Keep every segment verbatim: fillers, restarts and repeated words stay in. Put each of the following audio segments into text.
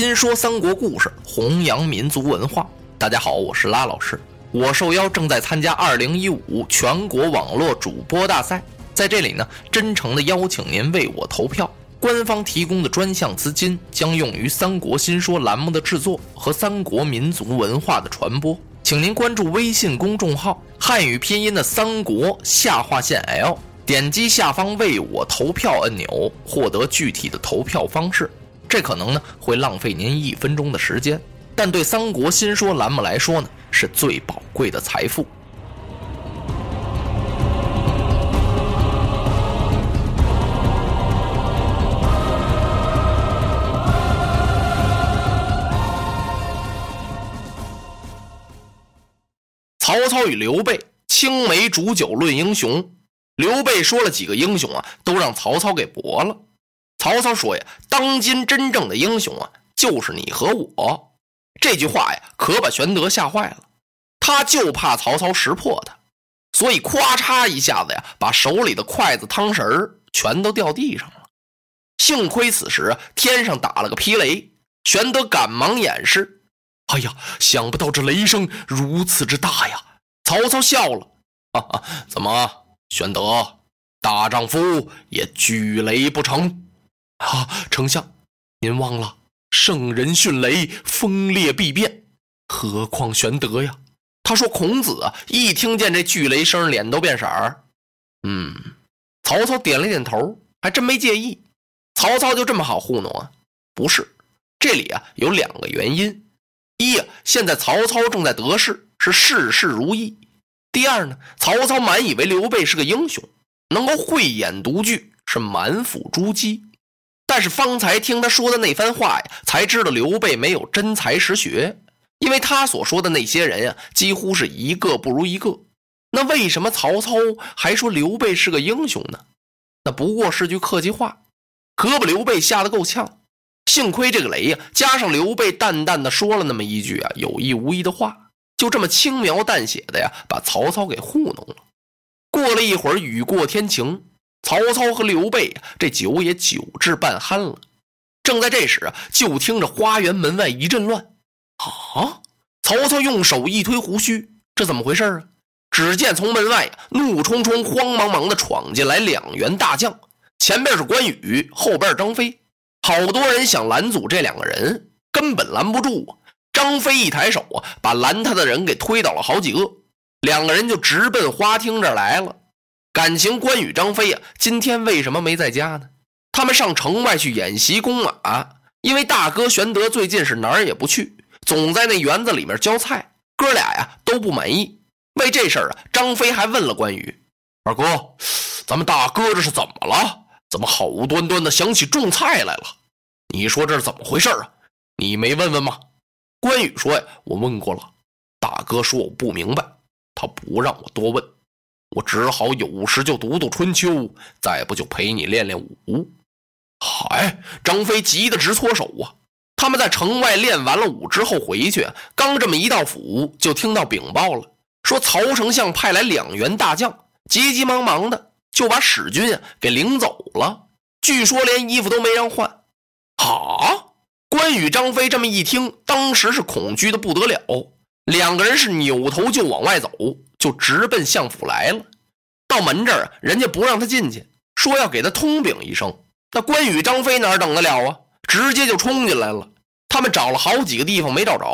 新说三国故事，弘扬民族文化。大家好，我是拉老师，我受邀正在参加二零一五全国网络主播大赛，在这里呢，真诚的邀请您为我投票。官方提供的专项资金将用于三国新说栏目的制作和三国民族文化的传播，请您关注微信公众号汉语拼音的三国下划线 L， 点击下方为我投票按钮，获得具体的投票方式。这可能呢会浪费您一分钟的时间，但对三国新说栏目来说呢是最宝贵的财富。曹操与刘备青梅煮酒论英雄，刘备说了几个英雄啊，都让曹操给驳了。曹操说呀，当今真正的英雄啊，就是你和我。这句话呀，可把玄德吓坏了，他就怕曹操识破他，所以咵嚓一下子呀，把手里的筷子汤匙儿全都掉地上了。幸亏此时天上打了个霹雷，玄德赶忙掩饰。哎呀，想不到这雷声如此之大呀！曹操笑了，哈哈，怎么，玄德，大丈夫也举雷不成？啊，丞相，您忘了，圣人迅雷，风烈必变，何况玄德呀？他说孔子啊，一听见这巨雷声，脸都变色儿。嗯，曹操点了点头，还真没介意。曹操就这么好糊弄啊？不是，这里啊有两个原因：一啊，现在曹操正在得势，是事事如意；第二呢，曹操满以为刘备是个英雄，能够慧眼独具，是满腹珠玑。但是方才听他说的那番话呀，才知道刘备没有真才实学，因为他所说的那些人呀，几乎是一个不如一个。那为什么曹操还说刘备是个英雄呢？那不过是句客气话，可把刘备吓得够呛。幸亏这个雷呀，加上刘备淡淡的说了那么一句啊有意无意的话，就这么轻描淡写的呀，把曹操给糊弄了。过了一会儿，雨过天晴。曹操和刘备这酒也酒至半酣了，正在这时就听着花园门外一阵乱。啊！曹操用手一推胡须，这怎么回事啊？只见从门外怒冲冲慌忙忙的闯进来两员大将，前边是关羽，后边张飞。好多人想拦阻这两个人，根本拦不住。张飞一抬手啊，把拦他的人给推倒了好几个，两个人就直奔花厅这来了。感情关羽张飞啊，今天为什么没在家呢？他们上城外去演习弓马，因为大哥玄德最近是哪儿也不去，总在那园子里面浇菜，哥俩呀都不满意。为这事儿啊，张飞还问了关羽：二哥，咱们大哥这是怎么了？怎么好端端的想起种菜来了？你说这是怎么回事啊？你没问问吗？关羽说呀，我问过了，大哥说我不明白，他不让我多问，我只好有时就读读春秋，再不就陪你练练武。嗨，张飞急得直搓手啊！他们在城外练完了武之后回去，刚这么一到府，就听到禀报了，说曹丞相派来两员大将，急急忙忙的就把使君啊给领走了，据说连衣服都没让换。哈！关羽张飞这么一听，当时是恐惧的不得了，两个人是扭头就往外走，就直奔相府来了。到门这儿，人家不让他进去，说要给他通禀一声。那关羽张飞哪等得了啊，直接就冲进来了。他们找了好几个地方没找着，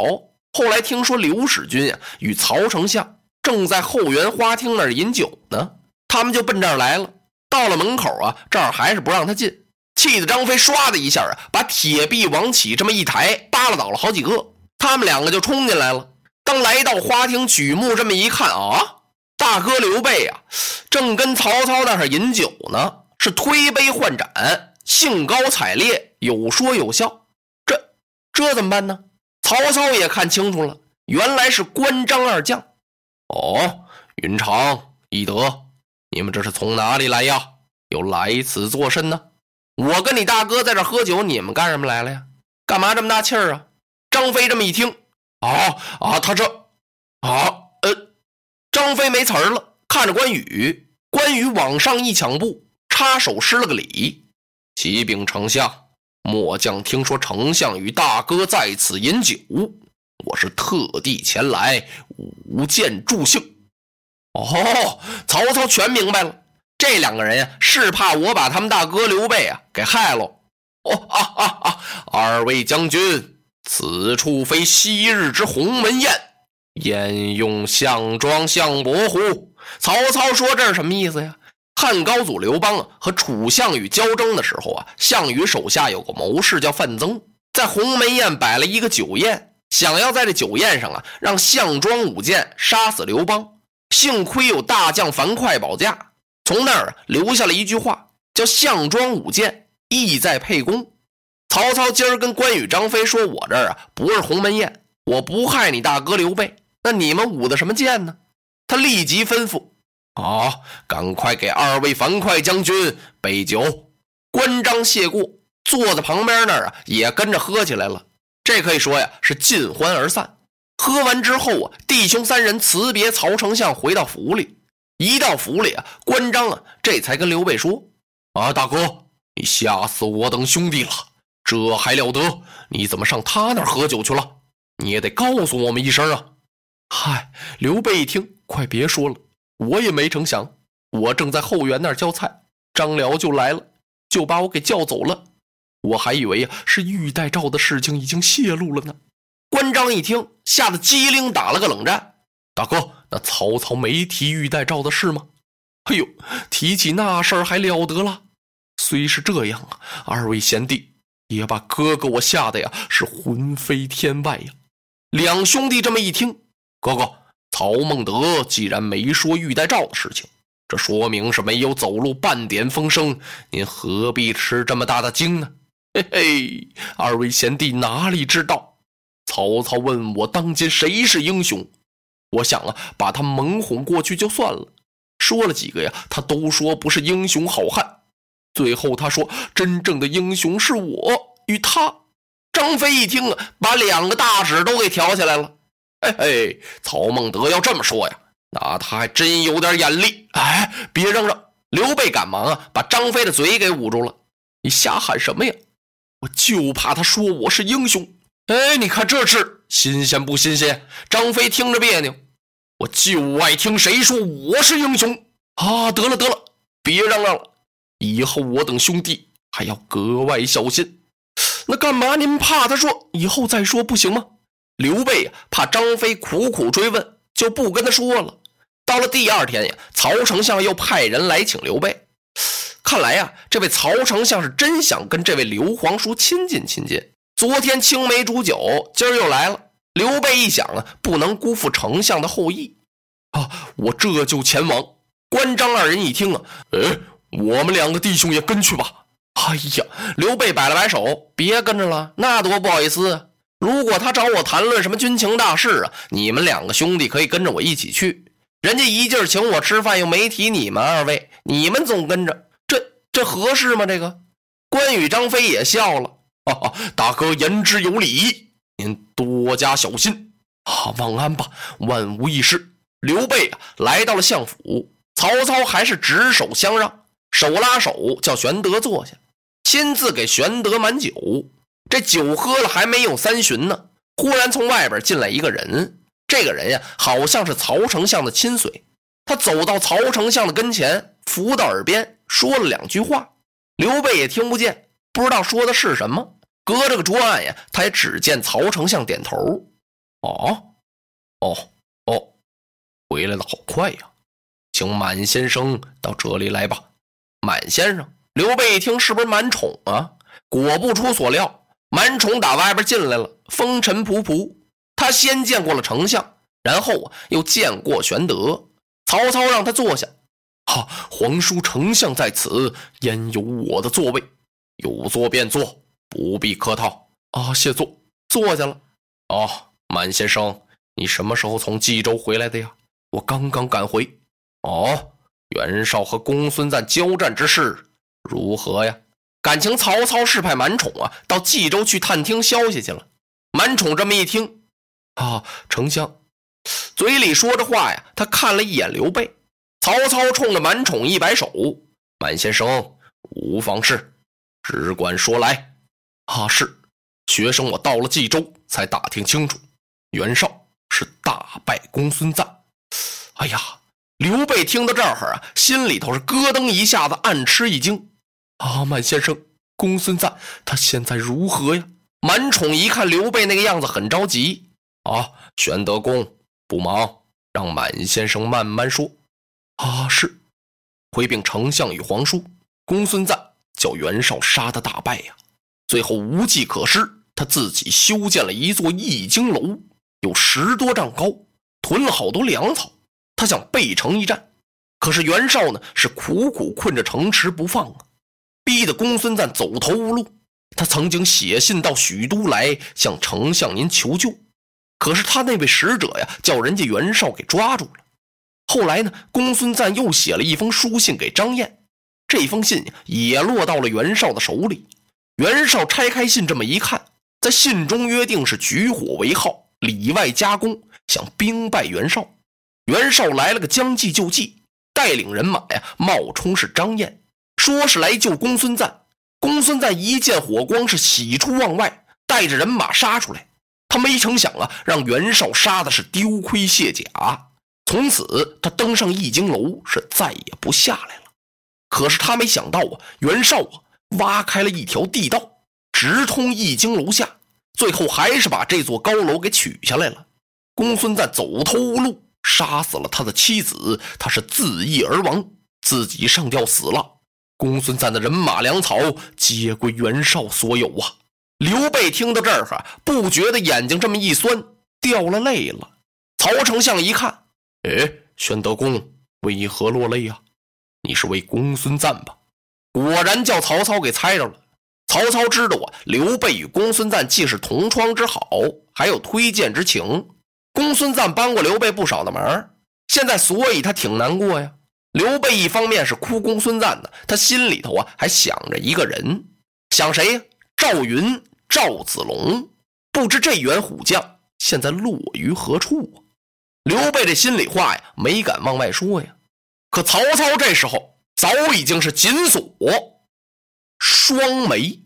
后来听说刘使君啊与曹丞相正在后园花厅那儿饮酒呢，他们就奔这儿来了。到了门口啊，这儿还是不让他进，气得张飞唰的一下啊，把铁臂往起这么一抬，扒拉倒了好几个。他们两个就冲进来了。当来到花厅，举目这么一看啊，大哥刘备啊正跟曹操那是饮酒呢，是推杯换盏，兴高采烈，有说有笑。这这怎么办呢？曹操也看清楚了，原来是关张二将。哦，云长、翼德，你们这是从哪里来呀？又来此作甚呢？我跟你大哥在这喝酒，你们干什么来了呀？干嘛这么大气儿啊？张飞这么一听，啊啊，他这啊呃，张飞没词儿了，看着关羽。关羽往上一抢步，插手施了个礼：启禀丞相，末将听说丞相与大哥在此饮酒，我是特地前来舞剑助兴。哦，曹操全明白了，这两个人呀、啊，是怕我把他们大哥刘备啊给害了。哦啊啊啊！二位将军，此处非昔日之鸿门宴，宴用项庄、项伯虎。曹操说这是什么意思呀？汉高祖刘邦啊和楚项羽交争的时候啊，项羽手下有个谋士叫范增，在鸿门宴摆了一个酒宴，想要在这酒宴上啊让项庄舞剑杀死刘邦。幸亏有大将樊哙保驾，从那儿留下了一句话，叫项庄舞剑，意在沛公。曹操今儿跟关羽张飞说，我这儿啊不是鸿门宴，我不害你大哥刘备，那你们舞的什么剑呢？他立即吩咐，好，赶快给二位樊哙将军备酒。关张谢过，坐在旁边那儿啊也跟着喝起来了。这可以说呀是尽欢而散。喝完之后啊，弟兄三人辞别曹丞相，回到府里。一到府里啊，关张啊这才跟刘备说：“啊，大哥，你吓死我等兄弟了，这还了得？你怎么上他那儿喝酒去了？你也得告诉我们一声啊！”嗨，刘备一听，快别说了，我也没成想，我正在后园那儿浇菜，张辽就来了，就把我给叫走了。我还以为啊是玉带诏的事情已经泄露了呢。关张一听，吓得机灵打了个冷战。大哥，那曹操没提玉带诏的事吗？哎呦，提起那事儿还了得了。虽是这样啊，二位贤弟也把哥哥我吓得呀是魂飞天外呀。两兄弟这么一听，哥哥，曹孟德既然没说玉带诏的事情，这说明是没有走漏半点风声，您何必吃这么大的惊呢？嘿嘿，二位贤弟哪里知道，曹操问我当今谁是英雄，我想啊把他蒙哄过去就算了，说了几个呀他都说不是英雄好汉，最后他说真正的英雄是我与他。张飞一听啊，把两个大指都给挑起来了。哎哎，曹孟德要这么说呀，那他还真有点眼力。哎，别嚷嚷！刘备赶忙啊把张飞的嘴给捂住了。你瞎喊什么呀？我就怕他说我是英雄。哎，你看这事新鲜不新鲜？张飞听着别扭，我就爱听谁说我是英雄啊！得了得了，别嚷嚷了，以后我等兄弟还要格外小心。那干嘛您怕他说以后再说不行吗？刘备怕张飞苦苦追问，就不跟他说了。到了第二天呀，曹丞相又派人来请刘备。看来呀，这位曹丞相是真想跟这位刘皇叔亲近亲近。昨天青梅煮酒，今儿又来了。刘备一想啊，不能辜负丞相的厚意啊，我这就前往。关张二人一听啊，哎，我们两个弟兄也跟去吧。哎呀，刘备摆了摆手，别跟着了，那多不好意思。如果他找我谈论什么军情大事啊，你们两个兄弟可以跟着我一起去。人家一劲儿请我吃饭，又没提你们二位，你们总跟着，这这合适吗？这个关羽、张飞也笑了。啊、大哥言之有理，您多加小心啊！忘安吧，万无一失。刘备、啊、来到了相府，曹操还是执手相让，手拉手叫玄德坐下，亲自给玄德满酒。这酒喝了还没有三巡呢，忽然从外边进来一个人。这个人呀、啊，好像是曹丞相的亲随。他走到曹丞相的跟前，伏到耳边说了两句话，刘备也听不见，不知道说的是什么。隔着个桌案呀，他也只见曹丞相点头。哦哦哦，回来的好快呀，请满先生到这里来吧。满先生，刘备一听是不是满宠啊？果不出所料，满宠打外边进来了，风尘仆仆。他先见过了丞相，然后啊又见过玄德。曹操让他坐下。哈，皇叔丞相在此，焉有我的座位？有座便坐，不必客套啊！谢座，坐下了。哦，满先生，你什么时候从冀州回来的呀？我刚刚赶回。哦，袁绍和公孙瓒交战之事如何呀？感情曹操是派满宠啊到冀州去探听消息去了。满宠这么一听，啊，丞相，嘴里说着话呀，他看了一眼刘备。曹操冲着满宠一摆手：“满先生，无妨事，只管说来。”啊，是学生我到了冀州才打听清楚，袁绍是大败公孙瓒。哎呀，刘备听到这儿啊，心里头是咯噔一下子，暗吃一惊。啊，满先生，公孙瓒他现在如何呀？满宠一看刘备那个样子，很着急。啊，玄德公不忙，让满先生慢慢说。啊，是回禀丞相与皇叔，公孙瓒叫袁绍杀得大败呀、啊，最后无计可施，他自己修建了一座易经楼，有十多丈高，囤了好多粮草，他想背城一战。可是袁绍呢，是苦苦困着城池不放啊，逼得公孙瓒走投无路。他曾经写信到许都来向丞相您求救，可是他那位使者呀，叫人家袁绍给抓住了。后来呢，公孙瓒又写了一封书信给张燕，这封信也落到了袁绍的手里。袁绍拆开信这么一看，在信中约定是举火为号，里外夹攻，想兵败袁绍。袁绍来了个将计就计，带领人马呀，冒充是张燕，说是来救公孙瓒。公孙瓒一见火光是喜出望外，带着人马杀出来。他没成想啊，让袁绍杀的是丢盔卸甲。从此他登上易经楼，是再也不下来了。可是他没想到啊，袁绍啊挖开了一条地道，直通易经楼下，最后还是把这座高楼给取下来了。公孙瓒走投无路，杀死了他的妻子，他是自缢而亡，自己上吊死了。公孙瓒的人马粮草皆归袁绍所有啊！刘备听到这儿啊，不觉得眼睛这么一酸，掉了泪了。曹丞相一看，哎，玄德公为何落泪啊？你是为公孙瓒吧？果然叫曹操给猜着了。曹操知道啊，刘备与公孙瓒既是同窗之好，还有推荐之情。公孙瓒帮过刘备不少的忙，现在所以他挺难过呀。刘备一方面是哭公孙瓒的，他心里头啊还想着一个人，想谁呀？赵云、赵子龙，不知这员虎将现在落于何处啊？刘备这心里话呀，没敢往外说呀。可曹操这时候早已经是紧锁双眉。